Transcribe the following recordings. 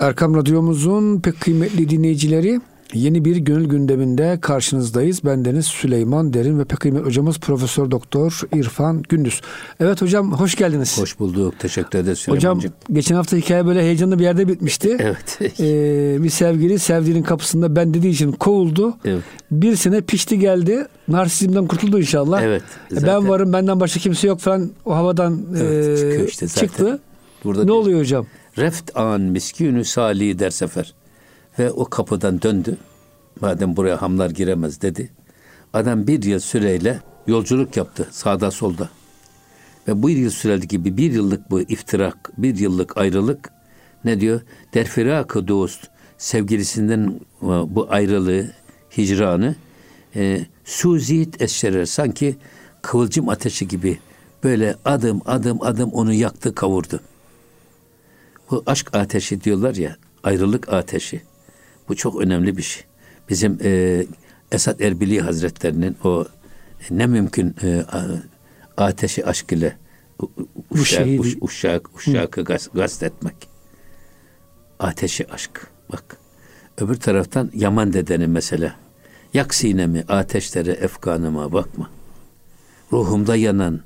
Erkam Radyomuzun pek kıymetli dinleyicileri, yeni bir Gönül Gündemi'nde karşınızdayız. Bendeniz Süleyman Derin ve pek kıymetli hocamız Profesör Doktor İrfan Gündüz. Evet hocam, hoş geldiniz. Hoş bulduk. Teşekkür ederiz Süleyman'cığım. Hocam, geçen hafta hikaye böyle heyecanlı bir yerde bitmişti. Evet. Bir sevgili sevdiğinin kapısında ben dediği için kovuldu. Evet. Bir sene pişti geldi. Narsizmden kurtuldu inşallah. Evet. Zaten. Ben varım, benden başka kimse yok falan o havadan evet, işte çıktı. Burada ne oluyor hocam? Reft an miskinü salih der sefer. Ve o kapıdan döndü. Madem buraya hamlar giremez dedi. Adam bir yıl süreyle yolculuk yaptı sağda solda. Ve bu yıl süreli gibi bir yıllık bu iftirak, bir yıllık ayrılık ne diyor? Derfirak-ı dost, sevgilisinden bu ayrılığı, hicranı suzit eşşerer. Sanki kıvılcım ateşi gibi böyle adım adım adım onu yaktı, kavurdu. Bu aşk ateşi diyorlar ya, ayrılık ateşi. Bu çok önemli bir şey. Bizim Esad Erbili Hazretlerinin o ne mümkün ateşi aşk ile uşağı gastetmek. Ateşi aşk. Bak. Öbür taraftan Yaman dedenin mesela. Yak sinemi ateşlere efkanıma bakma. Ruhumda yanan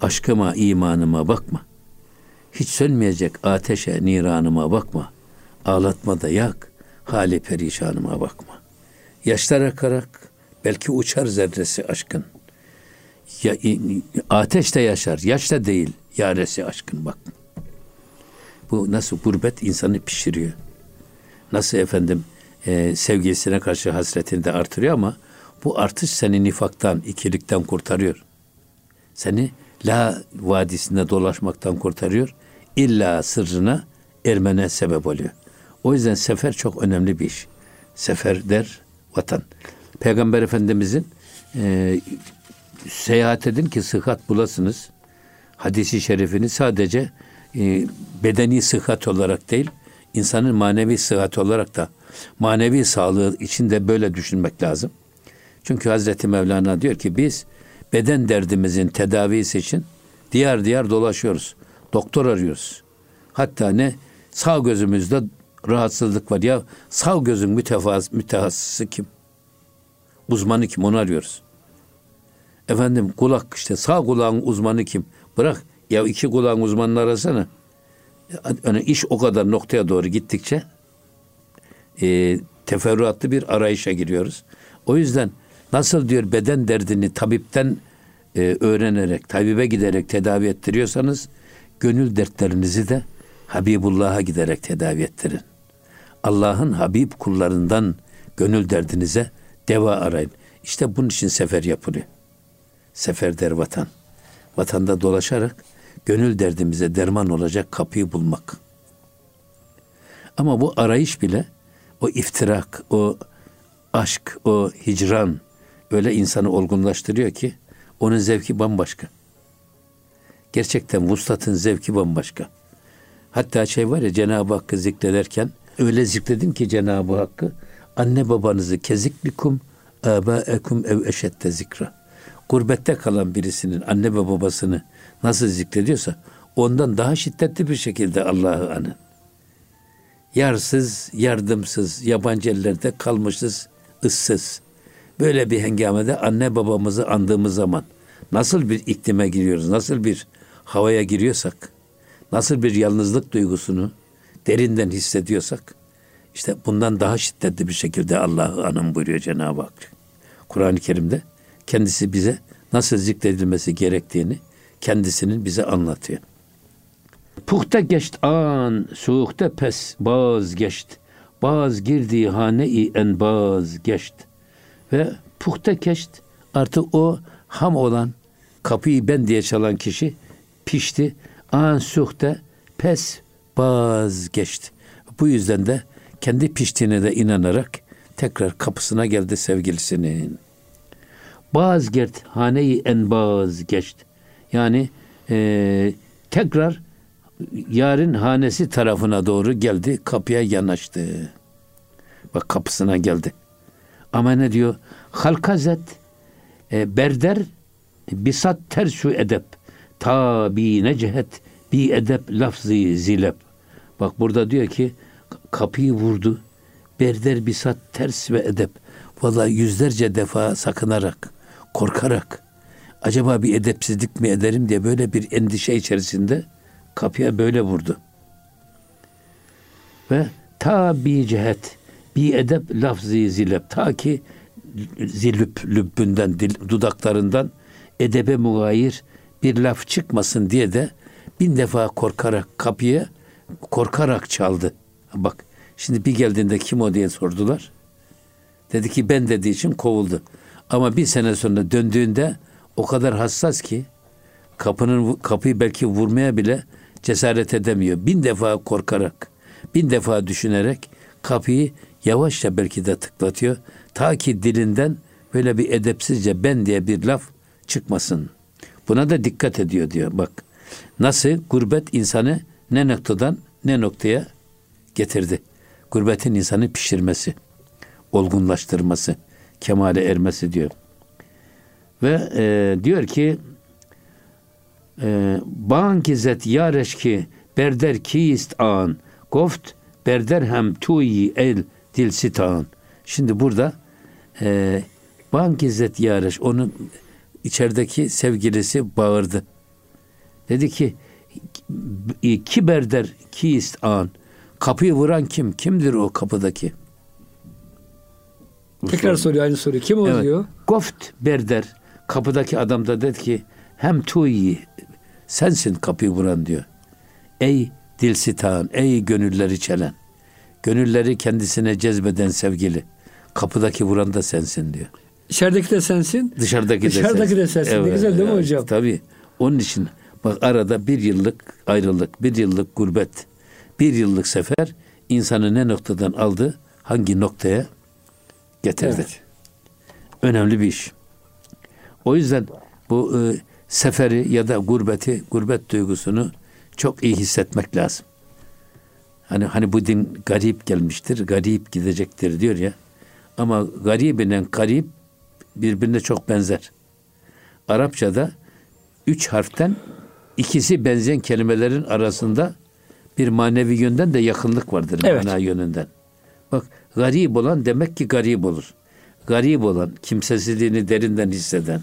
aşkıma, imanıma bakma. Hiç sönmeyecek ateşe, niranıma bakma. Ağlatma da yak, hali perişanıma bakma. Yaşlar akarak, belki uçar zerresi aşkın. Ya, ateş de yaşar, yaş da değil, yaresi aşkın bak. Bu nasıl gurbet insanı pişiriyor. Nasıl efendim sevgilisine karşı hasretini de artırıyor ama bu artış seni nifaktan, ikilikten kurtarıyor. Seni La vadisinde dolaşmaktan kurtarıyor. İlla sırrına ermene sebep oluyor. O yüzden sefer çok önemli bir iş. Sefer der vatan. Peygamber Efendimizin seyahat edin ki sıhhat bulasınız. Hadisi şerifini sadece bedeni sıhhat olarak değil, insanın manevi sıhhat olarak da, manevi sağlığı için de böyle düşünmek lazım. Çünkü Hazreti Mevlana diyor ki biz beden derdimizin tedavisi için diyar diyar dolaşıyoruz. Doktor arıyoruz. Hatta sağ gözümüzde rahatsızlık var. Ya sağ gözün mütehassısı kim? Uzmanı kim? Onu arıyoruz. Efendim kulak işte sağ kulağın uzmanı kim? Bırak ya iki kulağın uzmanını arasana. Yani iş o kadar noktaya doğru gittikçe teferruatlı bir arayışa giriyoruz. O yüzden nasıl diyor beden derdini tabipten öğrenerek, tabibe giderek tedavi ettiriyorsanız, gönül dertlerinizi de Habibullah'a giderek tedavi ettirin. Allah'ın Habib kullarından gönül derdinize deva arayın. İşte bunun için sefer yapılıyor. Sefer der vatan. Vatanda dolaşarak gönül derdimize derman olacak kapıyı bulmak. Ama bu arayış bile o iftirak, o aşk, o hicran öyle insanı olgunlaştırıyor ki onun zevki bambaşka. Gerçekten vuslatın zevki bambaşka. Hatta var ya, Cenab-ı Hakk'ı zikrederken öyle zikredin ki Cenab-ı Hakk'ı anne babanızı keziklikum âbâekum ev eşette zikra. Gurbette kalan birisinin anne ve babasını nasıl zikrediyorsa ondan daha şiddetli bir şekilde Allah'ı anın. Yarsız, yardımsız, yabancı ellerde kalmışız, ıssız. Böyle bir hengamede anne babamızı andığımız zaman nasıl bir iklime giriyoruz, nasıl bir havaya giriyorsak, nasıl bir yalnızlık duygusunu derinden hissediyorsak, işte bundan daha şiddetli bir şekilde Allah'ı anın buyuruyor Cenab-ı Hak. Kur'an-ı Kerim'de kendisi bize nasıl zikredilmesi gerektiğini kendisinin bize anlatıyor. Puhta geçt an, suhta pes baz geçt, baz girdiği hane-i en baz geçt. Ve puhta keşt artık o ham olan kapıyı ben diye çalan kişi pişti. An suhte pes baz geçti. Bu yüzden de kendi piştiğine de inanarak tekrar kapısına geldi sevgilisinin. Baz gert haneyi en baz geçti. Yani tekrar yarın hanesi tarafına doğru geldi. Kapıya yanaştı. Bak kapısına geldi. Ama ne diyor? Halkazet berder bisat tersu edep ta bi necehet bi edep lafzı zilep. Bak burada diyor ki kapıyı vurdu. Berder bisat ters ve edep. Vallahi yüzlerce defa sakınarak, korkarak, acaba bir edepsizlik mi ederim diye böyle bir endişe içerisinde kapıya böyle vurdu. Ve ta bi cihet, bi edep lafzı zilep, ta ki zilüp, lübbünden, dudaklarından edebe mugayir bir laf çıkmasın diye de bin defa korkarak kapıya korkarak çaldı. Bak şimdi bir geldiğinde kim o diye sordular. Dedi ki ben dediği için kovuldu. Ama bir sene sonra döndüğünde o kadar hassas ki kapıyı belki vurmaya bile cesaret edemiyor. Bin defa korkarak, bin defa düşünerek kapıyı yavaşça belki de tıklatıyor. Ta ki dilinden böyle bir edepsizce ben diye bir laf çıkmasın. Buna da dikkat ediyor diyor. Bak nasıl gurbet insanı ne noktadan ne noktaya getirdi. Gurbetin insanı pişirmesi, olgunlaştırması, kemale ermesi diyor. Ve diyor ki banki zet yareşki berder kiist an goft berder hem tuyi el dilsitan. Şimdi burada banki zet yareş, onun içerideki sevgilisi bağırdı. Dedi ki ki berder kiist an, kapıyı vuran kim? Kimdir o kapıdaki? Tekrar soruyor aynı soruyu. Kim oluyor? Evet. Goft berder. Kapıdaki adam da dedi ki hem tuyi, sensin kapıyı vuran diyor. Ey dilsitan, ey gönülleri çelen. Gönülleri kendisine cezbeden sevgili. Kapıdaki vuran da sensin diyor. İçerideki de sensin. Dışarıdaki de sensin. Evet, ne güzel değil mi hocam? Tabii. Onun için bak arada bir yıllık ayrılık, bir yıllık gurbet, bir yıllık sefer insanı ne noktadan aldı, hangi noktaya getirdi. Evet. Önemli bir iş. O yüzden bu seferi ya da gurbet duygusunu çok iyi hissetmek lazım. Hani bu din garip gelmiştir, garip gidecektir diyor ya. Ama garibinen garip birbirine çok benzer. Arapçada 3 harften ikisi benzeyen kelimelerin arasında bir manevi yönden de yakınlık vardır, evet, mana yönünden. Bak garip olan demek ki garip olur. Garip olan, kimsesizliğini derinden hisseden,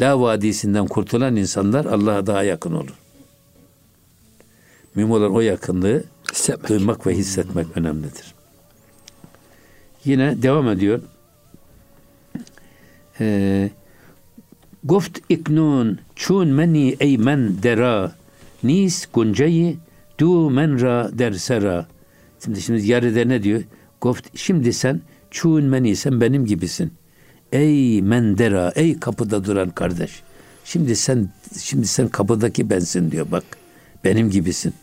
La Vadisi'nden kurtulan insanlar Allah'a daha yakın olur. Mühim olan o yakınlığı duymak ve hissetmek önemlidir. Yine devam ediyor. Guft iknun çun meni eymen dera nis gunceyi du menra dersera. Şimdi yarıda ne diyor? Guft, şimdi sen çun meni, sen benim gibisin. Ey mendera, ey kapıda duran kardeş. Şimdi sen kapıdaki bensin diyor bak. Benim gibisin.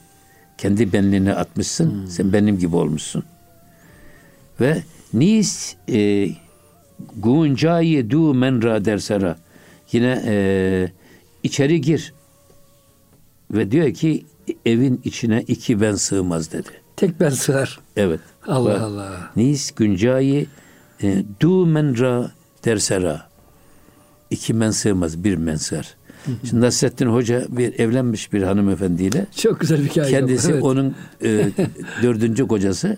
Kendi benliğine atmışsın. Sen benim gibi olmuşsun. Ve nis guncayi du menra dersera. Yine içeri gir. Ve diyor ki evin içine 2 ben sığmaz dedi. Tek ben sığar. Evet. Allah Allah. Nis güncayi du menra dersera. 2 men sığmaz, 1 men sığar. Şimdi Nasrettin Hoca bir evlenmiş bir hanımefendiyle. Çok güzel bir hikaye. Kendisi evet, onun 4. kocası.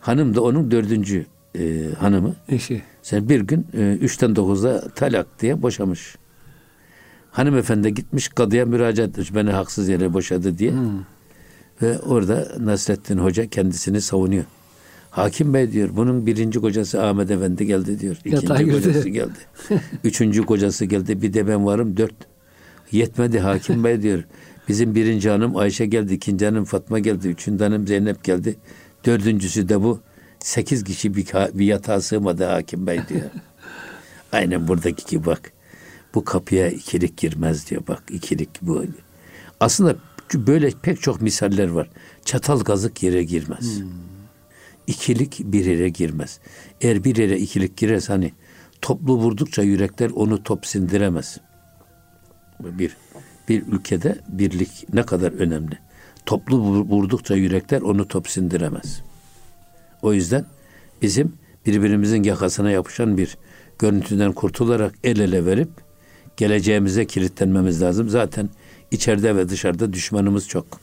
Hanım da onun 4. hanımı. Eşi. Sen bir gün 3'ten 9'da talak diye boşamış. Hanımefendi gitmiş kadıya müracaat etmiş. Beni haksız yere boşadı diye. Ve orada Nasrettin Hoca kendisini savunuyor. Hakim Bey diyor, bunun 1. kocası Ahmet Efendi geldi diyor. 2. kocası geldi. 3. kocası geldi. Bir de ben varım, 4. Yetmedi Hakim Bey diyor. Bizim 1. hanım Ayşe geldi. 2. hanım Fatma geldi. 3. hanım Zeynep geldi. 4.'sü de bu. 8 kişi bir yatağa sığmadı Hakim Bey diyor. Aynen buradaki gibi bak. Bu kapıya ikilik girmez diyor bak. İkilik bu. Aslında böyle pek çok misaller var. Çatal kazık yere girmez. İkilik bir yere girmez. Eğer bir yere ikilik girerse hani toplu vurdukça yürekler onu top sindiremez. Bir ülkede birlik ne kadar önemli. Toplu vurdukça yürekler onu top sindiremez. O yüzden bizim birbirimizin yakasına yapışan bir görüntüden kurtularak el ele verip geleceğimize kilitlenmemiz lazım. Zaten içeride ve dışarıda düşmanımız çok.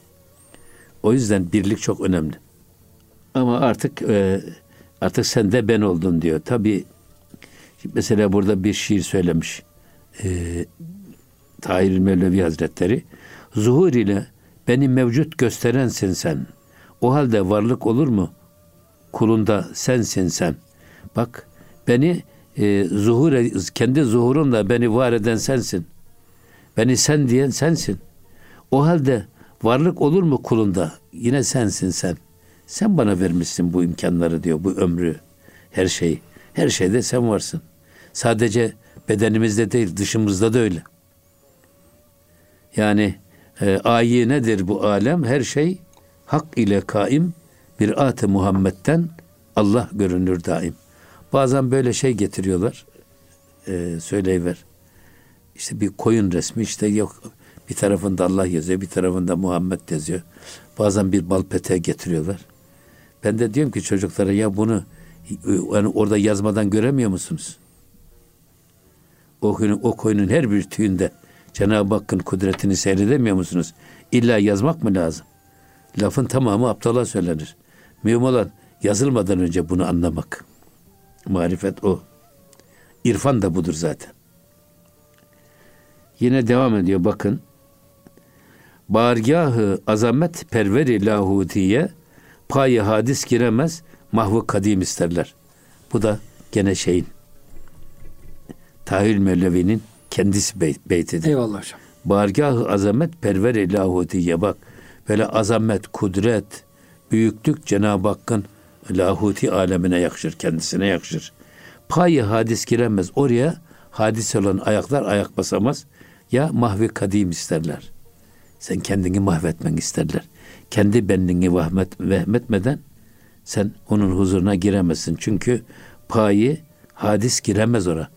O yüzden birlik çok önemli. Ama artık sen de ben oldun diyor. Tabii mesela burada bir şiir söylemiş Tahir-i Mevlevi Hazretleri. Zuhur ile beni mevcut gösterensin sen. O halde varlık olur mu? Kulunda sensin sen. Bak beni kendi zuhurunla beni var eden sensin. Beni sen diyen sensin. O halde varlık olur mu kulunda? Yine sensin sen. Sen bana vermişsin bu imkanları diyor, bu ömrü, her şeyi. Her şeyde sen varsın. Sadece bedenimizde değil, dışımızda da öyle. Yani ayinedir bu alem, her şey hak ile kaim, bir at-ı Muhammed'den Allah görünür daim. Bazen böyle şey getiriyorlar, söyleyiver. İşte bir koyun resmi, işte yok bir tarafında Allah yazıyor, bir tarafında Muhammed yazıyor. Bazen bir bal peteği getiriyorlar. Ben de diyorum ki çocuklara, ya bunu yani orada yazmadan göremiyor musunuz? O koyunun her bir tüyünde Cenab-ı Hakk'ın kudretini seyredemiyor musunuz? İlla yazmak mı lazım? Lafın tamamı aptala söylenir. Mühim olan yazılmadan önce bunu anlamak. Marifet o. İrfan da budur zaten. Yine devam ediyor bakın. Bargâh-ı azamet perver-i lahûtiye pay-ı hadis giremez mahvu kadim isterler. Bu da gene şeyin, Tahir Mevlevi'nin kendisi beytidir. Eyvallah hocam. Bargâh-ı azamet perver-i lahûtiye, bak böyle azamet, kudret, büyüklük Cenab-ı Hakk'ın lahuti alemine yakışır, kendisine yakışır. Pay-ı hadis giremez. Oraya hadis olan ayaklar ayak basamaz. Ya mahvi kadim isterler. Sen kendini mahvetmen isterler. Kendi benliğini vehmetmeden sen onun huzuruna giremezsin. Çünkü payı hadis giremez oraya.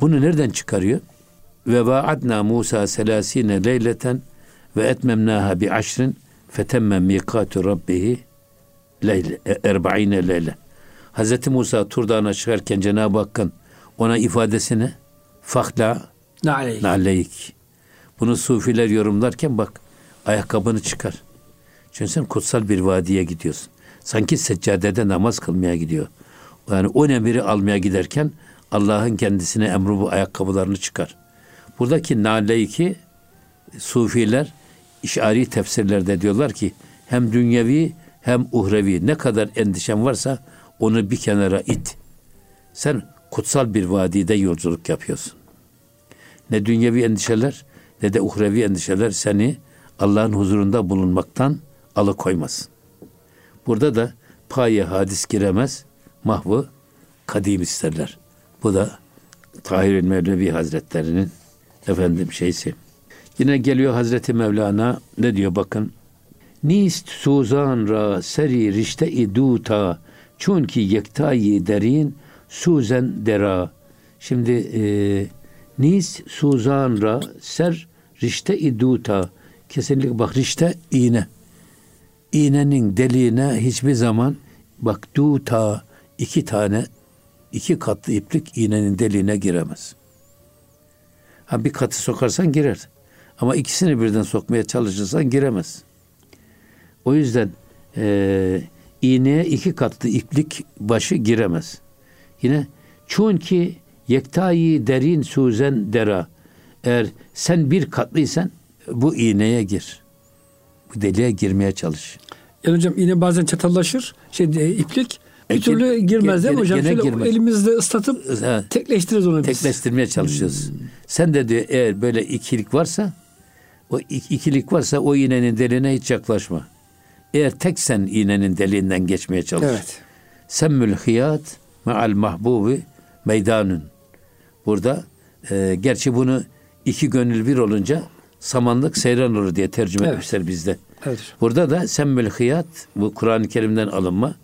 Bunu nereden çıkarıyor? Ve vaadna Musa selasine leyleten ve etmemnaha bi aşrin fetemme mikatu rabbihi leyle, 40 leyle. Hazreti Musa Tur Dağı'na çıkarken Cenab-ı Hakk'ın ona ifadesini fakla naleyk. Bunu sufiler yorumlarken bak ayakkabını çıkar. Çünkü sen kutsal bir vadiye gidiyorsun. Sanki seccadede namaz kılmaya gidiyor. Yani o emiri almaya giderken Allah'ın kendisine emru bu ayakkabılarını çıkar. Buradaki naleyki sufiler işari tefsirlerde diyorlar ki hem dünyevi hem uhrevi, ne kadar endişen varsa onu bir kenara it. Sen kutsal bir vadide yolculuk yapıyorsun. Ne dünyevi endişeler ne de uhrevi endişeler seni Allah'ın huzurunda bulunmaktan alıkoymasın. Burada da paye hadis giremez, mahvu kadim isterler. Bu da Tahir-i Mevlevi Hazretleri'nin şeysi. Yine geliyor Hazreti Mevlana, ne diyor bakın. Nist suzan ra seri rişte-i duta çünki yektayi derin suzen dera. Şimdi nist suzan ra ser rişte-i duta, kesinlikle bak rişte iğne. İğnenin deliğine hiçbir zaman bak duta, iki katlı iplik iğnenin deliğine giremez. Ha, bir katı sokarsan girer. Ama ikisini birden sokmaya çalışırsan giremez. O yüzden iğneye iki katlı iplik başı giremez. Yine çünkü yektayi derin suzen dera, eğer sen bir katlıysan bu iğneye gir. Bu deliğe girmeye çalış. Yani hocam iğne bazen çatallaşır, iplik bir türlü girmez değil mi hocam? Girmez. Elimizde ıslatıp tekleştiririz onu biz. Tekleştirmeye çalışıyoruz. Sen de diyor eğer böyle ikilik varsa o iğnenin deliğine hiç yaklaşma. Eğer tek sen iğnenin deliğinden geçmeye çalış. Evet. Semmül hiyat me'al mahbubi meydanun. Burada gerçi bunu iki gönül bir olunca samanlık seyran olur diye tercüme etmişler bizde. Evet. Burada da semmül hiyat, bu Kur'an-ı Kerim'den alınma.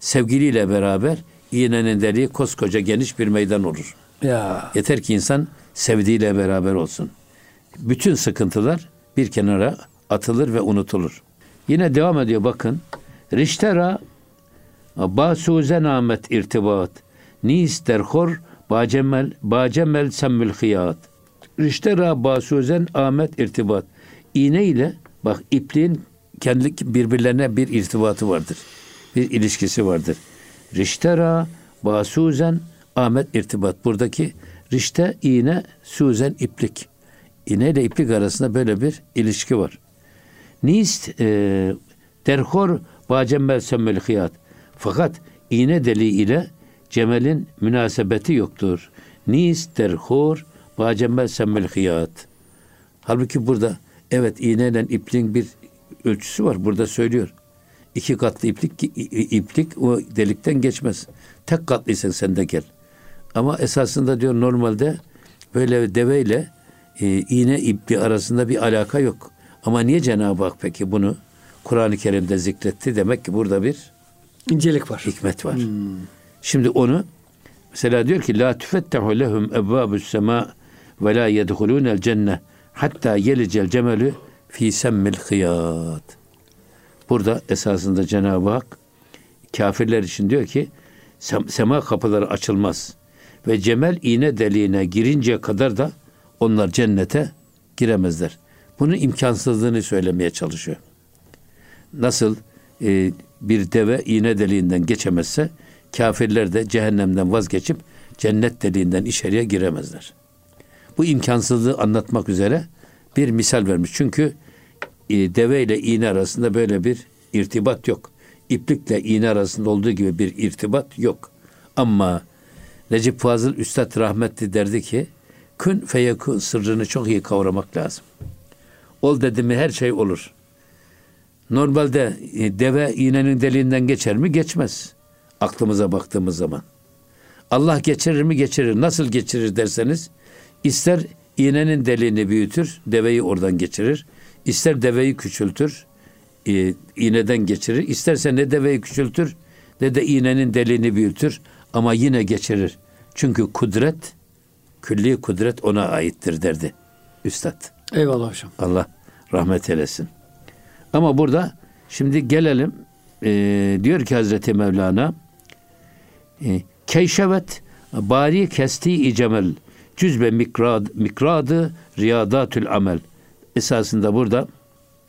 Sevgiliyle beraber iğnenin deliği koskoca geniş bir meydan olur. Ya. Yeter ki insan sevdiğiyle beraber olsun. Bütün sıkıntılar bir kenara atılır ve unutulur. Yine devam ediyor bakın. Riştera basuzen ahmet irtibat ni ister hor bacemel semmül hiyat. Riştera basuzen ahmet irtibat. İğne ile bak ipliğin kendi birbirlerine bir irtibatı vardır. Bir ilişkisi vardır. Riştera ba suzen Ahmet irtibat. Buradaki rişte iğne, suzen iplik. İğne ile iplik arasında böyle bir ilişki var. Nist derhor ba cemmel semmel hiyat. Fakat iğne deliği ile cemelin münasebeti yoktur. Nist derhor ba cemmel semmel hiyat. Halbuki burada evet iğneyle ipliğin bir ölçüsü var. Burada söylüyor. İki katlı iplik o delikten geçmez. Tek katlıysan sen de gel. Ama esasında diyor normalde böyle deveyle iğne ipliği arasında bir alaka yok. Ama niye Cenab-ı Hak peki bunu Kur'an-ı Kerim'de zikretti? Demek ki burada bir incelik var. Hikmet var. Şimdi onu mesela diyor ki la tufettehu lehum ebbabus sema ve la yedhulunel cenne hatta yelicel cemelü fi semmil hıyat. Burada esasında Cenab-ı Hak kafirler için diyor ki sema kapıları açılmaz ve cemel iğne deliğine girince kadar da onlar cennete giremezler. Bunun imkansızlığını söylemeye çalışıyor. Nasıl bir deve iğne deliğinden geçemezse kafirler de cehennemden vazgeçip cennet deliğinden içeriye giremezler. Bu imkansızlığı anlatmak üzere bir misal vermiş. Çünkü deve ile iğne arasında böyle bir irtibat yok. İplikle iğne arasında olduğu gibi bir irtibat yok. Ama Necip Fazıl Üstad rahmetli derdi ki kün feyekün sırrını çok iyi kavramak lazım. Ol dedi mi her şey olur. Normalde deve iğnenin deliğinden geçer mi? Geçmez. Aklımıza baktığımız zaman. Allah geçirir mi? Geçirir. Nasıl geçirir derseniz ister iğnenin deliğini büyütür, deveyi oradan geçirir. İster deveyi küçültür, iğneden geçirir. İsterse ne deveyi küçültür ne de iğnenin deliğini büyütür ama yine geçirir. Çünkü kudret, külli kudret ona aittir derdi Üstad. Eyvallah hocam. Allah rahmet eylesin. Ama burada şimdi gelelim diyor ki Hazreti Mevlana keyşevet bari kestiği icemel cüzbe mikradı riyadatül amel. Esasında burada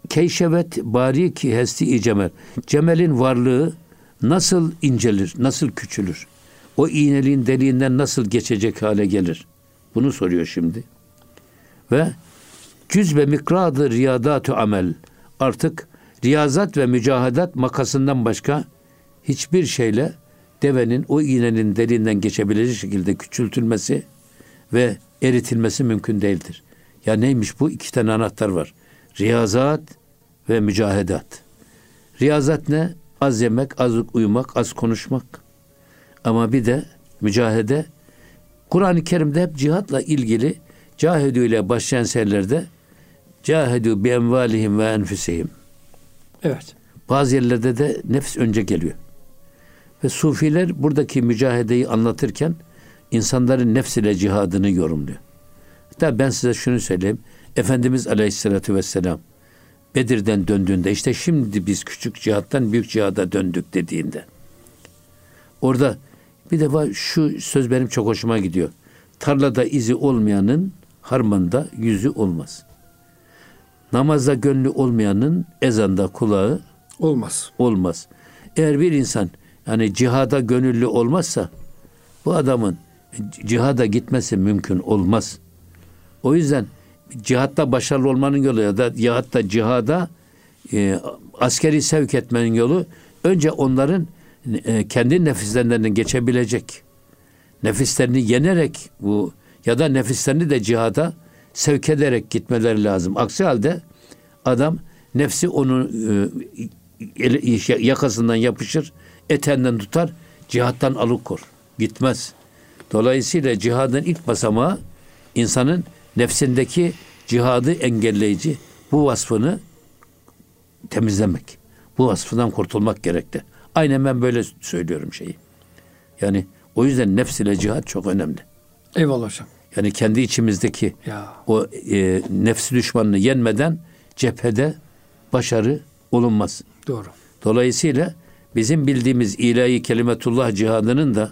keyşevet bari ki hesti-i cemel. Cemel'in varlığı nasıl incelir, nasıl küçülür? O iğneliğin deliğinden nasıl geçecek hale gelir? Bunu soruyor şimdi. Ve cüzbe mikradır riyadat-ı amel. Artık riyazat ve mücahadat makasından başka hiçbir şeyle devenin o iğnenin deliğinden geçebilecek şekilde küçültülmesi ve eritilmesi mümkün değildir. Ya neymiş bu? İki tane anahtar var. Riyazat ve mücahedat. Riyazat ne? Az yemek, az uyumak, az konuşmak. Ama bir de mücahede. Kur'an-ı Kerim'de hep cihatla ilgili cahedü ile başlayan şeylerde cahedü bi envalihim ve enfusihim. Evet. Bazı yerlerde de nefs önce geliyor. Ve sufiler buradaki mücahedeyi anlatırken insanların nefs ile cihadını yorumluyor. Hatta ben size şunu söyleyeyim. Efendimiz Aleyhisselatü Vesselam Bedir'den döndüğünde işte şimdi biz küçük cihattan büyük cihada döndük dediğinde orada bir defa şu söz benim çok hoşuma gidiyor. Tarlada izi olmayanın harmanda yüzü olmaz. Namazda gönlü olmayanın ezanda kulağı olmaz. Eğer bir insan yani cihada gönüllü olmazsa bu adamın cihada gitmesi mümkün olmaz. O yüzden cihatta başarılı olmanın yolu ya da cihada askeri sevk etmenin yolu önce onların kendi nefislerinden geçebilecek. Nefislerini yenerek bu ya da nefislerini de cihada sevk ederek gitmeleri lazım. Aksi halde adam nefsi onun yakasından yapışır, etenden tutar, cihattan alıkor. Gitmez. Dolayısıyla cihadın ilk basamağı insanın nefsindeki cihadı engelleyici bu vasfını temizlemek. Bu vasfından kurtulmak gerekli. Aynen ben böyle söylüyorum şeyi. Yani o yüzden nefs ile cihat çok önemli. Eyvallah hocam. Yani kendi içimizdeki o nefsi düşmanını yenmeden cephede başarı olunmaz. Doğru. Dolayısıyla bizim bildiğimiz ilahi kelimetullah cihadının da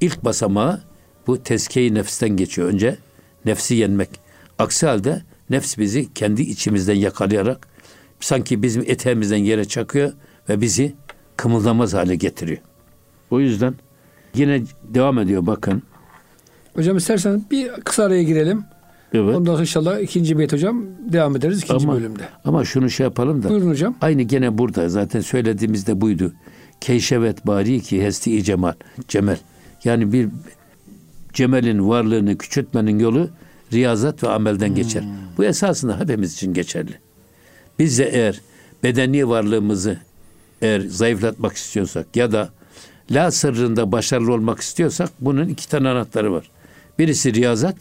ilk basamağı bu tezkiye-i nefsten geçiyor. Önce nefsi yenmek. Aksi halde nefs bizi kendi içimizden yakalayarak sanki bizim eteğimizden yere çakıyor ve bizi kımıldamaz hale getiriyor. O yüzden yine devam ediyor bakın. Hocam istersen bir kısa araya girelim. Evet. Ondan inşallah ikinci beyt hocam devam ederiz ikinci bölümde. Ama şunu yapalım da. Buyurun hocam. Aynı gene burada zaten söylediğimiz de buydu. Keyşevet bari ki hesti-i cemal. Cemel. Yani bir cemelin varlığını küçültmenin yolu riyazat ve amelden geçer. Bu esasında hepimiz için geçerli. Biz de eğer bedeni varlığımızı eğer zayıflatmak istiyorsak ya da la sırrında başarılı olmak istiyorsak bunun iki tane anahtarı var. Birisi riyazat,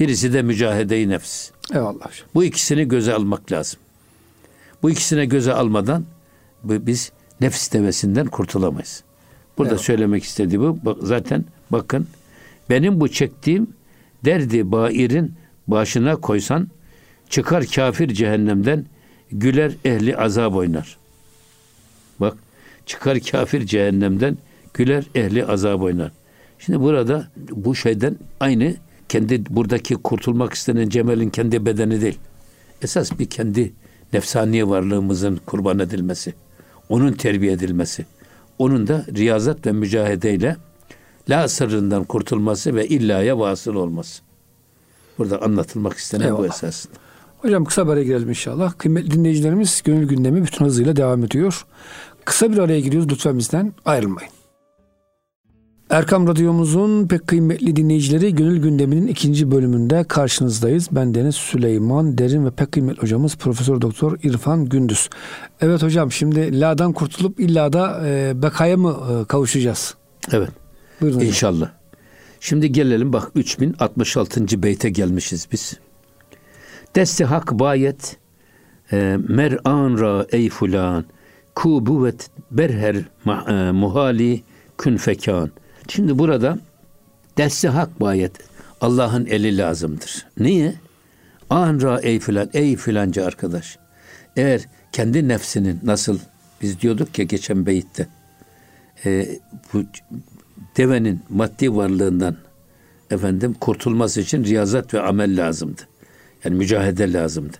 birisi de mücahede-i nefs. Eyvallah. Bu ikisini göze almak lazım. Bu ikisine göze almadan biz nefs devesinden kurtulamayız. Burada eyvallah. Söylemek istediği bu. Zaten bakın benim bu çektiğim derdi bairin başına koysan çıkar kafir cehennemden güler ehli azap oynar. Bak çıkar kafir cehennemden güler ehli azap oynar. Şimdi burada bu şeyden aynı kendi buradaki kurtulmak istenen cemelin kendi bedeni değil. Esas bir kendi nefsani varlığımızın kurban edilmesi. Onun terbiye edilmesi. Onun da riyazat ve mücahedeyle la sırrından kurtulması ve illaya vasıl olması. Burada anlatılmak istenen eyvallah. Bu esasında. Hocam kısa bir araya girelim inşallah. Kıymetli dinleyicilerimiz Gönül Gündemi bütün hızıyla devam ediyor. Kısa bir araya gidiyoruz. Lütfen bizden ayrılmayın. Erkam Radyomuzun pek kıymetli dinleyicileri Gönül Gündemi'nin ikinci bölümünde karşınızdayız. Ben Deniz Süleyman Derin ve pek kıymetli hocamız Profesör Doktor İrfan Gündüz. Evet hocam şimdi la'dan kurtulup illa da bekaya mı kavuşacağız? Evet. Buyurun İnşallah. Hocam. Şimdi gelelim bak 3066. beyte gelmişiz biz. Deste hak bayet mer'an ra ey fulan kubuvvet berher muhali kün fekan. Şimdi burada deste hak bayet Allah'ın eli lazımdır. Niye? An ra ey filan ey filanca arkadaş. Eğer kendi nefsinin nasıl biz diyorduk ya geçen beyitte bu devenin maddi varlığından kurtulması için riyazat ve amel lazımdı. Yani mücahede lazımdı.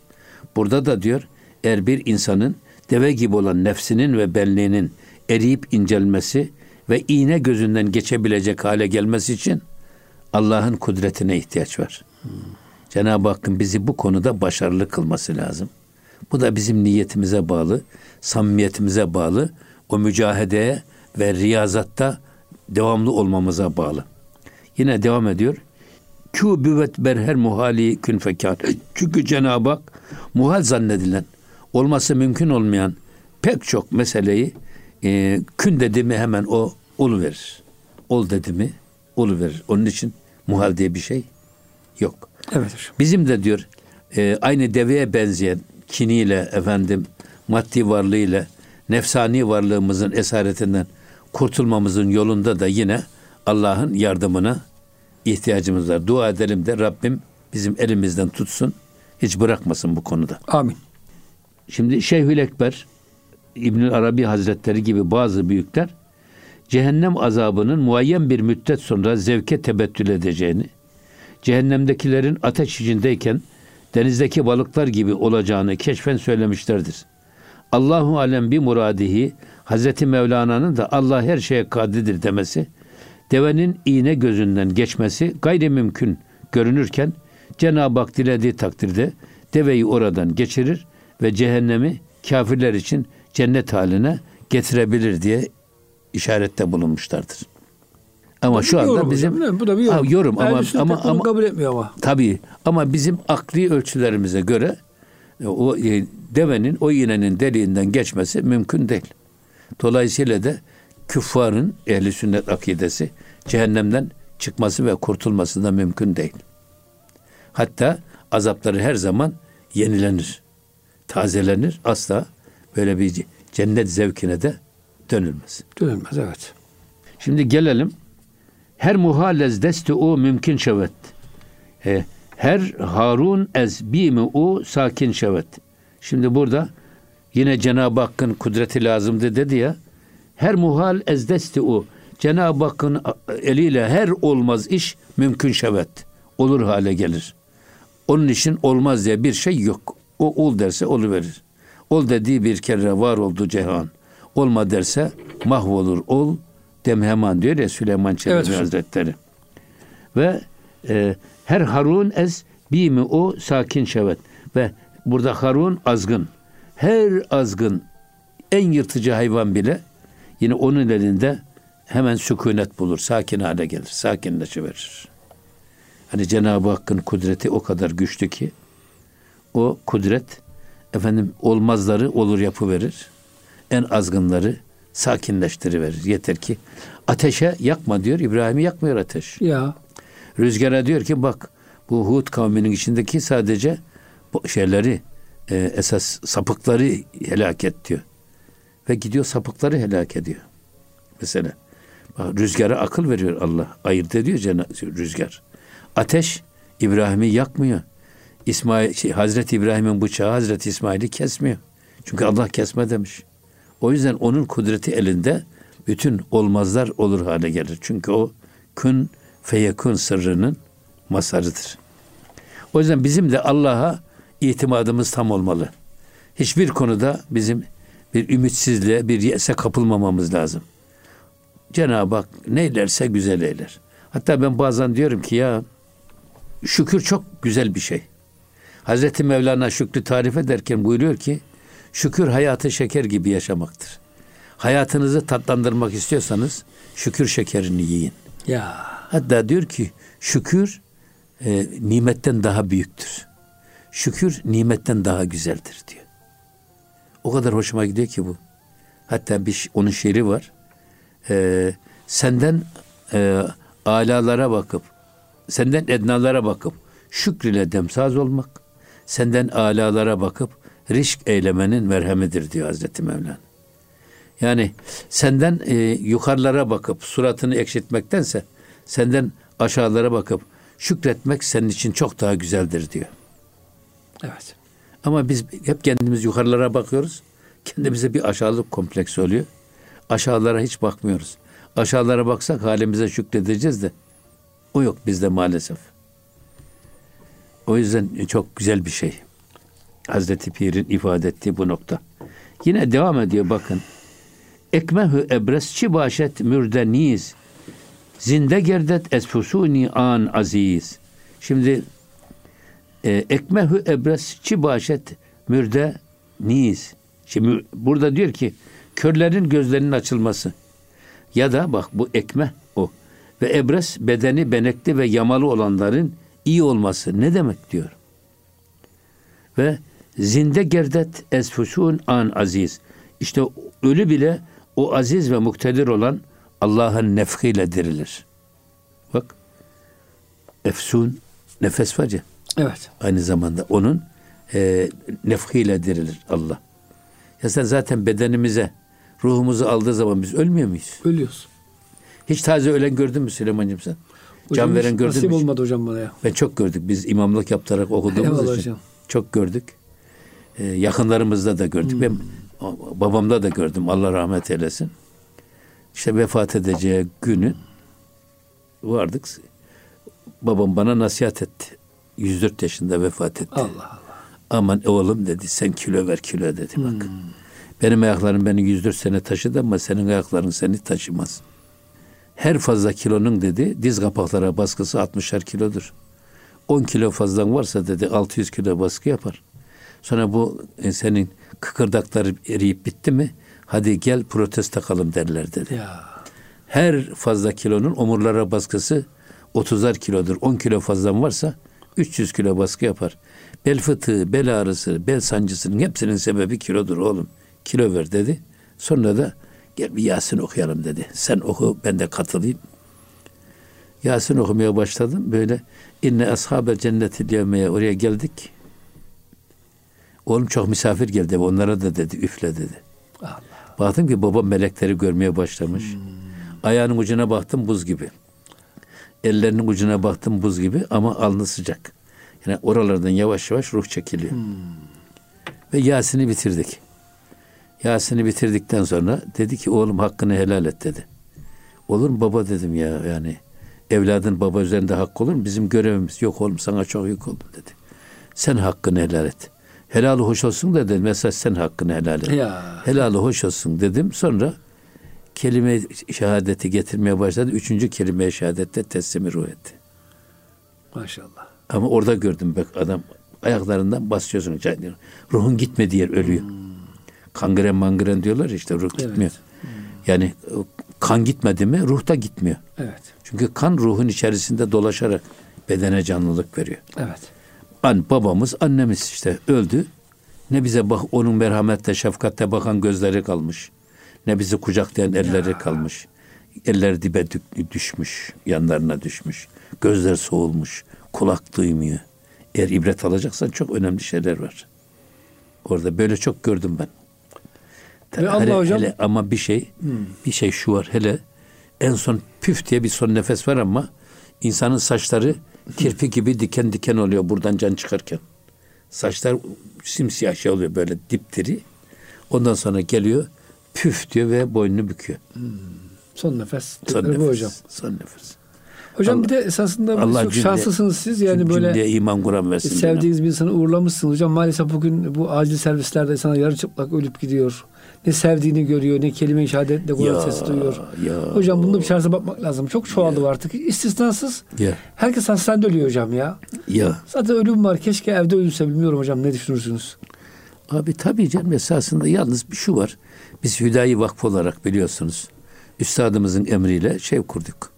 Burada da diyor eğer bir insanın deve gibi olan nefsinin ve benliğinin eriyip incelmesi ve iğne gözünden geçebilecek hale gelmesi için Allah'ın kudretine ihtiyaç var. Cenab-ı Hakk'ın bizi bu konuda başarılı kılması lazım. Bu da bizim niyetimize bağlı, samimiyetimize bağlı, o mücahedeye ve riyazatta devamlı olmamıza bağlı. Yine devam ediyor. Kü büvet berher muhali kün fekan. Çünkü Cenab-ı Hak muhal zannedilen, olması mümkün olmayan pek çok meseleyi kün dedi mi hemen o oluverir. Ol dedi mi oluverir. Onun için muhal diye bir şey yok. Evet. Bizim de diyor aynı deveye benzeyen kiniyle maddi varlığıyla nefsani varlığımızın esaretinden kurtulmamızın yolunda da yine Allah'ın yardımına ihtiyacımız var. Dua edelim de Rabbim bizim elimizden tutsun, hiç bırakmasın bu konuda. Amin. Şimdi Şeyhül Ekber İbnül Arabi Hazretleri gibi bazı büyükler cehennem azabının muayyen bir müddet sonra zevke tebettül edeceğini, cehennemdekilerin ateş içindeyken denizdeki balıklar gibi olacağını keşfen söylemişlerdir. Allahu alem bi muradihi, Hazreti Mevlana'nın da Allah her şeye kadirdir demesi, devenin iğne gözünden geçmesi gayri mümkün görünürken Cenab-ı Hak dilediği takdirde deveyi oradan geçirir ve cehennemi kafirler için cennet haline getirebilir diye işarette bulunmuşlardır. Ama bu şu anda bizim hocam, bu da bir yorum. Ama kabul etmiyor ama. Tabii ama bizim akli ölçülerimize göre o devenin o iğnenin deliğinden geçmesi mümkün değil. Dolayısıyla da küffarın ehli sünnet akidesi cehennemden çıkması ve kurtulması da mümkün değil. Hatta azapları her zaman yenilenir, tazelenir, asla böyle bir cennet zevkine de dönülmez. Dönülmez, evet. Şimdi gelelim. Her muhalez desti o mümkün şevet. Her harun ez bimi o sakin şevet. Şimdi burada yine Cenab-ı Hakk'ın kudreti lazımdı dedi ya. Her muhal ez desti o. Cenab-ı Hakk'ın eliyle her olmaz iş mümkün şevet. Olur hale gelir. Onun için olmaz diye bir şey yok. O ol derse oluverir. Ol dediği bir kere var oldu cehan. Olma derse mahvolur ol demheman diyor ya Süleyman Çelebi Hazretleri. Ve her harun ez bimi o sakin şevet. Ve burada harun azgın. Her azgın en yırtıcı hayvan bile yine onun elinde hemen sükunet bulur. Sakin hale gelir. Sakinleşiverir. Hani Cenab-ı Hakk'ın kudreti o kadar güçlü ki o kudret olmazları olur yapıverir. En azgınları sakinleştiriverir. Yeter ki ateşe yakma diyor. İbrahim'i yakmıyor ateş. Ya. Rüzgara diyor ki bak bu Hud kavminin içindeki sadece bu şeyleri esas sapıkları helak et diyor. Ve gidiyor sapıkları helak ediyor. Mesela bak, rüzgara akıl veriyor Allah. Ayırt ediyor rüzgar. Ateş İbrahim'i yakmıyor. Hazreti İbrahim'in bıçağı Hazreti İsmail'i kesmiyor. Çünkü Allah kesme demiş. O yüzden onun kudreti elinde bütün olmazlar olur hale gelir. Çünkü o kün feyekün sırrının masarıdır. O yüzden bizim de Allah'a itimadımız tam olmalı. Hiçbir konuda bizim bir ümitsizliğe, bir yese kapılmamamız lazım. Cenab-ı Hak neylerse güzel eyler. Hatta ben bazen diyorum ki ya şükür çok güzel bir şey. Hazreti Mevlana şükrü tarif ederken buyuruyor ki şükür hayatı şeker gibi yaşamaktır. Hayatınızı tatlandırmak istiyorsanız şükür şekerini yiyin. Ya. Hatta diyor ki şükür nimetten daha büyüktür. Şükür nimetten daha güzeldir diyor. O kadar hoşuma gidiyor ki bu. Hatta onun şiiri var. Senden alalara bakıp, senden ednalara bakıp şükr ile demsaz olmak, senden alalara bakıp rişk eylemenin merhemidir diyor Hazreti Mevlana. Yani senden yukarılara bakıp suratını ekşitmektense senden aşağılara bakıp şükretmek senin için çok daha güzeldir diyor. Evet. Ama biz hep kendimiz yukarılara bakıyoruz. Kendimize bir aşağılık kompleksi oluyor. Aşağılara hiç bakmıyoruz. Aşağılara baksak halimize şükredeceğiz de o yok bizde maalesef. O yüzden çok güzel bir şey. Hazreti Pir'in ifade ettiği bu nokta. Yine devam ediyor bakın. Ekmehü ebresçi başet mürdeniz. Zinde gerdet esfusuni an aziz. Şimdi ekmehü ebresçi başet mürdeniz. Şimdi burada diyor ki körlerin gözlerinin açılması. Ya da bak bu ekmeh o. Ve ebres bedeni benekli ve yamalı olanların iyi olması ne demek diyor. Ve zinde gerdet esfusun an aziz. İşte ölü bile o aziz ve muktedir olan Allah'ın nefhiyle dirilir. Bak. Efsun nefes var ya. Evet. Aynı zamanda onun nefhiyle dirilir Allah. Ya sen zaten bedenimize ruhumuzu aldığı zaman biz ölmüyor muyuz? Ölüyoruz. Hiç taze ölen gördün mü Süleyman'cığım sen? Hocam can veren gördün mü? Nasip olmadı hocam bana ya. Ben çok gördük. Biz imamlık yaptırarak okuduğumuz için hocam. Çok gördük. Yakınlarımızda da gördük. Ben babamda da gördüm. Allah rahmet eylesin. İşte vefat edeceği günü vardık. Babam bana nasihat etti. 104 yaşında vefat etti. Allah Allah. Aman oğlum dedi. Sen kilo ver kilo dedi bak. Benim ayaklarım beni 104 sene taşıdı ama senin ayakların seni taşımaz. Her fazla kilonun dedi diz kapaklara baskısı 60'ar kilodur. 10 kilo fazlan varsa dedi 600 kilo baskı yapar. Sonra bu senin kıkırdakları eriyip bitti mi hadi gel protez takalım derler dedi. Ya. Her fazla kilonun omurlara baskısı 30'ar kilodur. 10 kilo fazlan varsa 300 kilo baskı yapar. Bel fıtığı, bel ağrısı, bel sancısının hepsinin sebebi kilodur oğlum. Kilo ver dedi. Sonra da gel bir Yasin okuyalım dedi. Sen oku ben de katılayım. Yasin okumaya başladım. Böyle inne ashabe cenneti diyemeye oraya geldik. Oğlum çok misafir geldi. Onlara da dedi üfle dedi. Allah. Baktım ki babam melekleri görmeye başlamış. Ayağının ucuna baktım buz gibi. Ellerinin ucuna baktım buz gibi ama alnı sıcak. Yani oralardan yavaş yavaş ruh çekiliyor. Ve Yasin'i bitirdik. Yasin'i bitirdikten sonra dedi ki oğlum hakkını helal et dedi. Olur mu baba dedim ya yani evladın baba üzerinde hakkı olur mu? Bizim görevimiz yok oğlum sana çok yük oldu dedi. Sen hakkını helal et. helal-ı hoş olsun da dedim. Mesela sen hakkını helal et. Helal-ı hoş olsun dedim. Sonra kelime-i şehadeti getirmeye başladı. 3. kelime-i şehadette teslimi ruh etti. Maşallah. Ama orada gördüm bak adam ayaklarından basıyorsun. Ruhun gitmediği yer ölüyor. Kangren mangren diyorlar işte ruh gitmiyor. Evet. Yani kan gitmedi mi ruh da gitmiyor. Evet. Çünkü kan ruhun içerisinde dolaşarak bedene canlılık veriyor. Evet. Babamız annemiz işte öldü. Ne bize bak onun merhametle şefkatle bakan gözleri kalmış. Ne bizi kucaklayan elleri kalmış. Eller dibe düşmüş. Yanlarına düşmüş. Gözler soğulmuş. Kulak duymuyor. Eğer ibret alacaksan çok önemli şeyler var. Orada böyle çok gördüm ben. Ama bir şey şu var hele en son püf diye bir son nefes var ama insanın saçları kirpi gibi diken diken oluyor buradan can çıkarken. Saçlar simsiyah şey oluyor böyle dipdiri. Ondan sonra geliyor püf diyor ve boynunu büküyor. Son nefes. Son nefes. Hocam Allah, bir de esasında Allah çok şanslısınız siz yani böyle iman Kur'an versin. Sevdiğiniz bir insanı uğurlamışsınız hocam. Maalesef bugün bu acil servislerde insanlar yarı çıplak ölüp gidiyor. Ne sevdiğini görüyor, ne kelime-i şehadetle Kur'an sesi duyuyor. Hocam bunun bir çaresine bakmak lazım. Çok çoğaldı artık. İstisnasız. Herkes hastanede ölüyor hocam ya. Zaten ölüm var. Keşke evde ölürse bilmiyorum hocam. Ne düşünürsünüz? Abi tabii canım esasında yalnız bir şu var. Biz Hüdayi Vakfı olarak biliyorsunuz. Üstadımızın emriyle kurduk.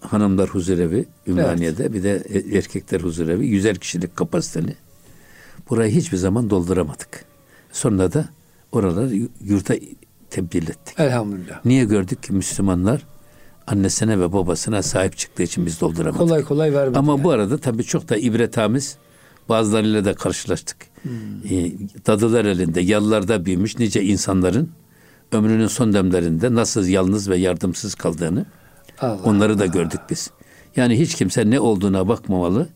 Hanımlar huzurevi Ümraniye'de bir de erkekler huzurevi 100'er kişilik kapasiteli. Burayı hiçbir zaman dolduramadık. Sonra da oraları yurda tebdil ettik. Elhamdülillah. Niye gördük ki Müslümanlar annesine ve babasına sahip çıktığı için biz dolduramadık. Kolay kolay vermedik. Ama bu arada tabii çok da ibretamiz bazılarıyla da karşılaştık. Dadılar elinde, yallarda büyümüş nice insanların ömrünün son demlerinde nasıl yalnız ve yardımsız kaldığını onları da gördük biz. Yani hiç kimse ne olduğuna bakmamalı,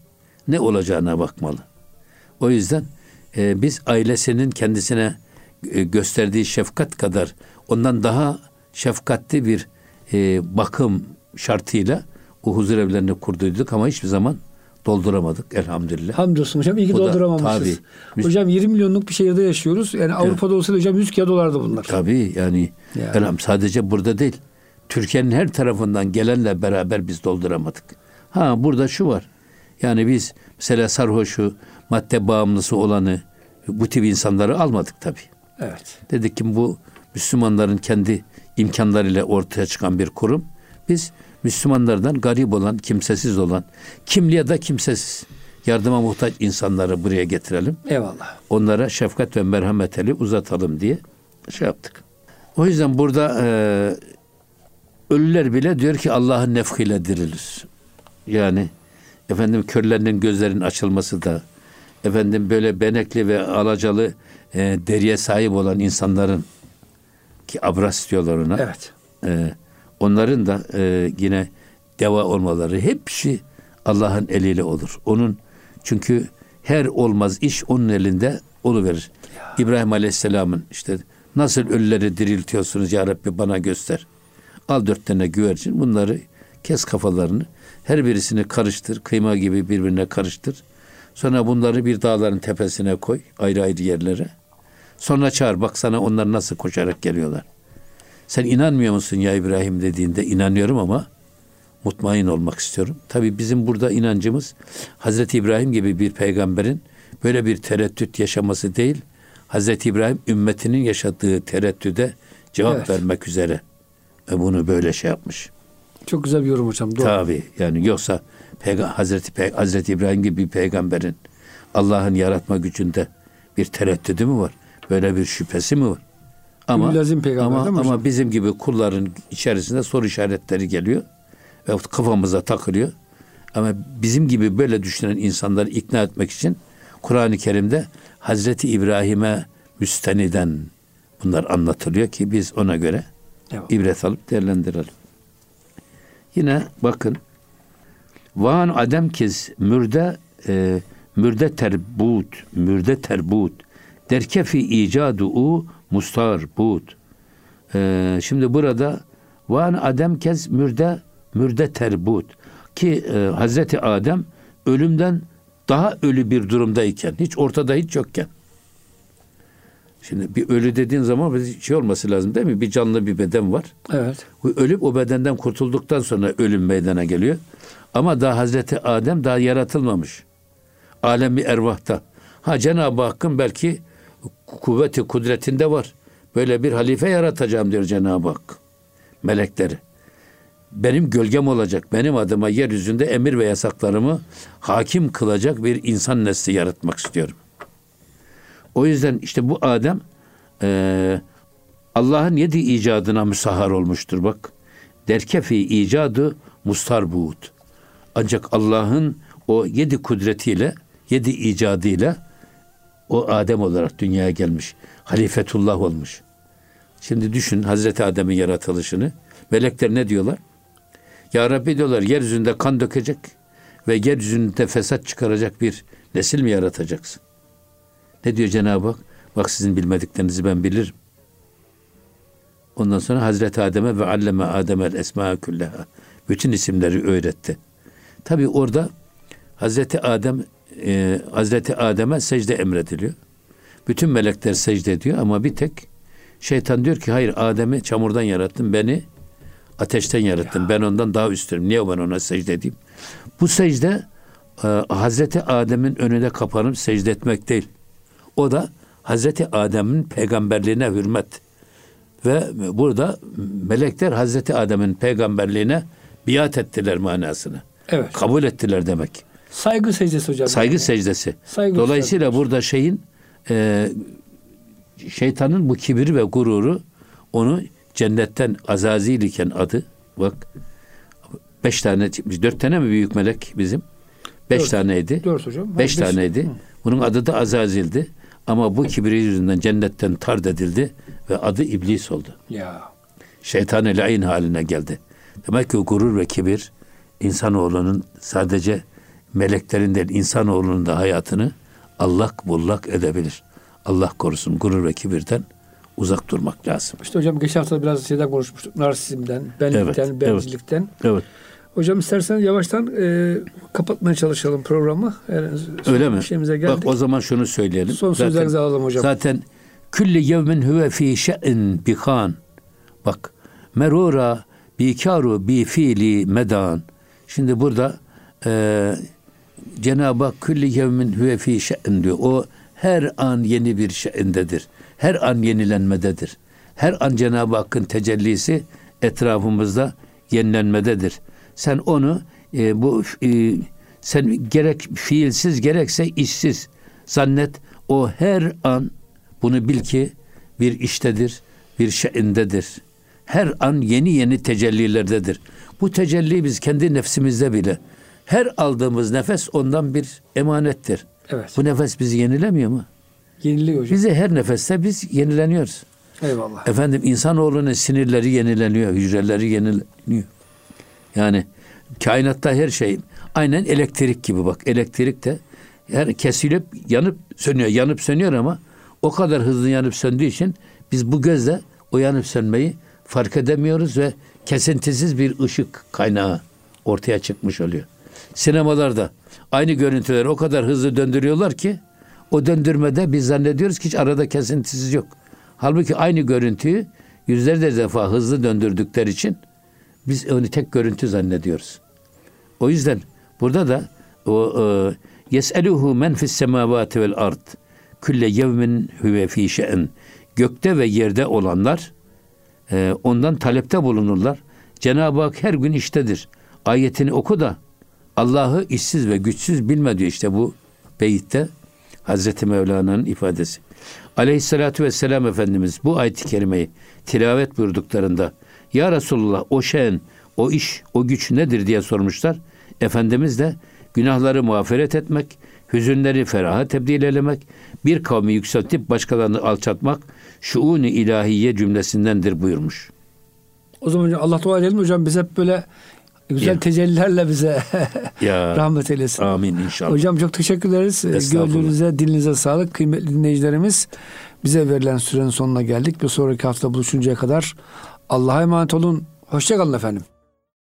ne olacağına bakmalı. O yüzden biz ailesinin kendisine gösterdiği şefkat kadar ondan daha şefkatli bir bakım şartıyla o huzur evlerini kurduyduk ama hiçbir zaman dolduramadık elhamdülillah. Hamdolsun hocam iyi ki dolduramamışız. Hocam 20 milyonluk bir şehirde yaşıyoruz. Yani Avrupa'da olsaydı hocam 100 kere dolardı bunlar. Tabii yani. Sadece burada değil. Türkiye'nin her tarafından gelenle beraber biz dolduramadık. Burada şu var. Yani biz mesela sarhoşu, madde bağımlısı olanı bu tip insanları almadık tabii. Evet. Dedik ki bu Müslümanların kendi imkanlarıyla ortaya çıkan bir kurum. Biz Müslümanlardan garip olan, kimsesiz olan, kimliğe de kimsesiz, yardıma muhtaç insanları buraya getirelim. Eyvallah. Onlara şefkat ve merhamet eli uzatalım diye yaptık. O yüzden burada ölüler bile diyor ki Allah'ın nefhiyle dirilir. Yani körlerinin gözlerinin açılması da böyle benekli ve alacalı deriye sahip olan insanların ki abras diyorlar ona. Evet. Onların da yine deva olmaları hepsi Allah'ın eliyle olur. Onun çünkü her olmaz iş onun elinde oluverir. İbrahim Aleyhisselam'ın nasıl ölüleri diriltiyorsunuz ya Rabbi bana göster. Al 4 tane güvercin bunları kes kafalarını her birisini karıştır kıyma gibi birbirine karıştır. Sonra bunları bir dağların tepesine koy ayrı ayrı yerlere. Sonra çağır bak sana onlar nasıl koşarak geliyorlar. Sen inanmıyor musun ya İbrahim dediğinde inanıyorum ama mutmain olmak istiyorum. Tabii bizim burada inancımız Hazreti İbrahim gibi bir peygamberin böyle bir tereddüt yaşaması değil. Hazreti İbrahim ümmetinin yaşadığı tereddüde cevap vermek üzere. Bunu böyle yapmış. Çok güzel bir yorum hocam. Doğru. Tabii yani yoksa Hazreti İbrahim gibi bir peygamberin Allah'ın yaratma gücünde bir tereddüdü mü var? Böyle bir şüphesi mi var? Ama bizim gibi kulların içerisinde soru işaretleri geliyor. Ve kafamıza takılıyor. Ama bizim gibi böyle düşünen insanları ikna etmek için Kur'an-ı Kerim'de Hazreti İbrahim'e müsteniden bunlar anlatılıyor ki biz ona göre ibret alıp değerlendirelim. Yine bakın Van adem kiz mürde terbut derkefi icadu u mustar but. Şimdi burada Van adem kiz mürde terbut ki Hazreti Adem ölümden daha ölü bir durumdayken, hiç ortada hiç yokken. Şimdi bir ölü dediğin zaman bir şey olması lazım değil mi? Bir canlı bir beden var. Evet. Ölüp o bedenden kurtulduktan sonra ölüm meydana geliyor. Ama daha Hazreti Adem daha yaratılmamış. Alem-i ervahta. Ha, Cenab-ı Hakk'ın belki kuvveti kudretinde var. Böyle bir halife yaratacağım diyor Cenab-ı Hak. Melekleri. Benim gölgem olacak. Benim adıma yeryüzünde emir ve yasaklarımı hakim kılacak bir insan nesli yaratmak istiyorum. O yüzden işte bu Adem Allah'ın 7 icadına müsahhar olmuştur bak. Derkefi icadı mustarbuut. Ancak Allah'ın o 7 kudretiyle, 7 icadıyla o Adem olarak dünyaya gelmiş. Halifetullah olmuş. Şimdi düşün Hazreti Adem'in yaratılışını. Melekler ne diyorlar? Ya Rabbi diyorlar, yeryüzünde kan dökecek ve yeryüzünde fesat çıkaracak bir nesil mi yaratacaksın? Ne diyor Cenab-ı Hak? Bak sizin bilmediklerinizi ben bilirim. Ondan sonra Hazreti Adem'e ve alleme Adem'el esma külleha. Bütün isimleri öğretti. Tabii orada Hazreti Adem'e secde emrediliyor. Bütün melekler secde ediyor ama bir tek şeytan diyor ki hayır, Adem'i çamurdan yarattın, beni ateşten yarattın. Ya. Ben ondan daha üstünüm. Niye ben ona secde edeyim? Bu secde Hazreti Adem'in önüne kapanıp secde etmek değil. O da Hazreti Adem'in peygamberliğine hürmet. Ve burada melekler Hazreti Adem'in peygamberliğine biat ettiler manasını. Evet. Kabul ettiler demek. Saygı secdesi hocam. Saygı secdesi. Saygı. Dolayısıyla saygı. Burada şeytanın bu kibri ve gururu onu cennetten Azazil iken adı, bak 4 tane mi büyük melek bizim? 5 taneydi. 4 hocam. 5 taneydi. Hı. Bunun adı da Azazil'di. Ama bu kibri yüzünden cennetten tard edildi ve adı iblis oldu. Ya. Şeytan-ı lain haline geldi. Demek ki gurur ve kibir insanoğlunun, sadece meleklerin değil insanoğlunun da hayatını allak bullak edebilir. Allah korusun, gurur ve kibirden uzak durmak lazım. İşte hocam geçen hafta biraz şeyden konuşmuştuk. Narsizmden, benlikten, evet, bencillikten. Evet. Hocam isterseniz yavaştan kapatmaya çalışalım programı. Öyle mi? Bak o zaman şunu söyleyelim. Son sözlerinizi alalım hocam. Zaten külli yevmin huve fi şe'in bihan. Bak merura bikaru bi fiili medan. Şimdi burada Cenab-ı Hak külli yevmin huve fi şe'in diyor. O her an yeni bir şe'indedir. Her an yenilenmededir. Her an Cenab-ı Hakk'ın tecellisi etrafımızda yenilenmededir. Sen onu sen gerek fiilsiz gerekse işsiz zannet, o her an bunu bil ki bir iştedir, bir şe'indedir. Her an yeni yeni tecellilerdedir. Bu tecelli biz kendi nefsimizde bile. Her aldığımız nefes ondan bir emanettir. Evet. Bu nefes bizi yenilemiyor mu? Yeniliyor hocam. Bizi her nefeste biz yenileniyoruz. Eyvallah. Efendim insanoğlunun sinirleri yenileniyor, hücreleri yenileniyor. Yani kainatta her şey aynen elektrik gibi bak. Elektrik de yani kesilip yanıp sönüyor. Yanıp sönüyor ama o kadar hızlı yanıp söndüğü için biz bu gözle o yanıp sönmeyi fark edemiyoruz ve kesintisiz bir ışık kaynağı ortaya çıkmış oluyor. Sinemalarda aynı görüntüleri o kadar hızlı döndürüyorlar ki o döndürmede biz zannediyoruz ki hiç arada kesintisiz yok. Halbuki aynı görüntüyü yüzlerce defa hızlı döndürdükleri için biz onu tek görüntü zannediyoruz. O yüzden burada da o yeseluhu men fis semavati vel ard kulle yevmin huve fi şe'n. Gökte ve yerde olanlar ondan talepte bulunurlar. Cenab-ı Hak her gün iştedir. Ayetini oku da Allah'ı işsiz ve güçsüz bilme diyor işte bu beyitte Hazreti Mevlana'nın ifadesi. Aleyhissalatu vesselam Efendimiz bu ayet-i kerimeyi tilavet buyurduklarında ya Resulullah o şen, o iş, o güç nedir diye sormuşlar. Efendimiz de günahları mağfiret etmek, hüzünleri feraha tebdil etmek, bir kavmi yükseltip başkalarını alçaltmak şuun-u ilahiye cümlesindendir buyurmuş. O zaman Allah dua edelim hocam, biz hep böyle güzel ya, tecellilerle bize rahmet eylesin. Amin inşallah. Hocam çok teşekkür ederiz. Gönlünüze, dilinize sağlık. Kıymetli dinleyicilerimiz, bize verilen sürenin sonuna geldik. Bir sonraki hafta buluşuncaya kadar Allah'a emanet olun. Hoşça kalın efendim.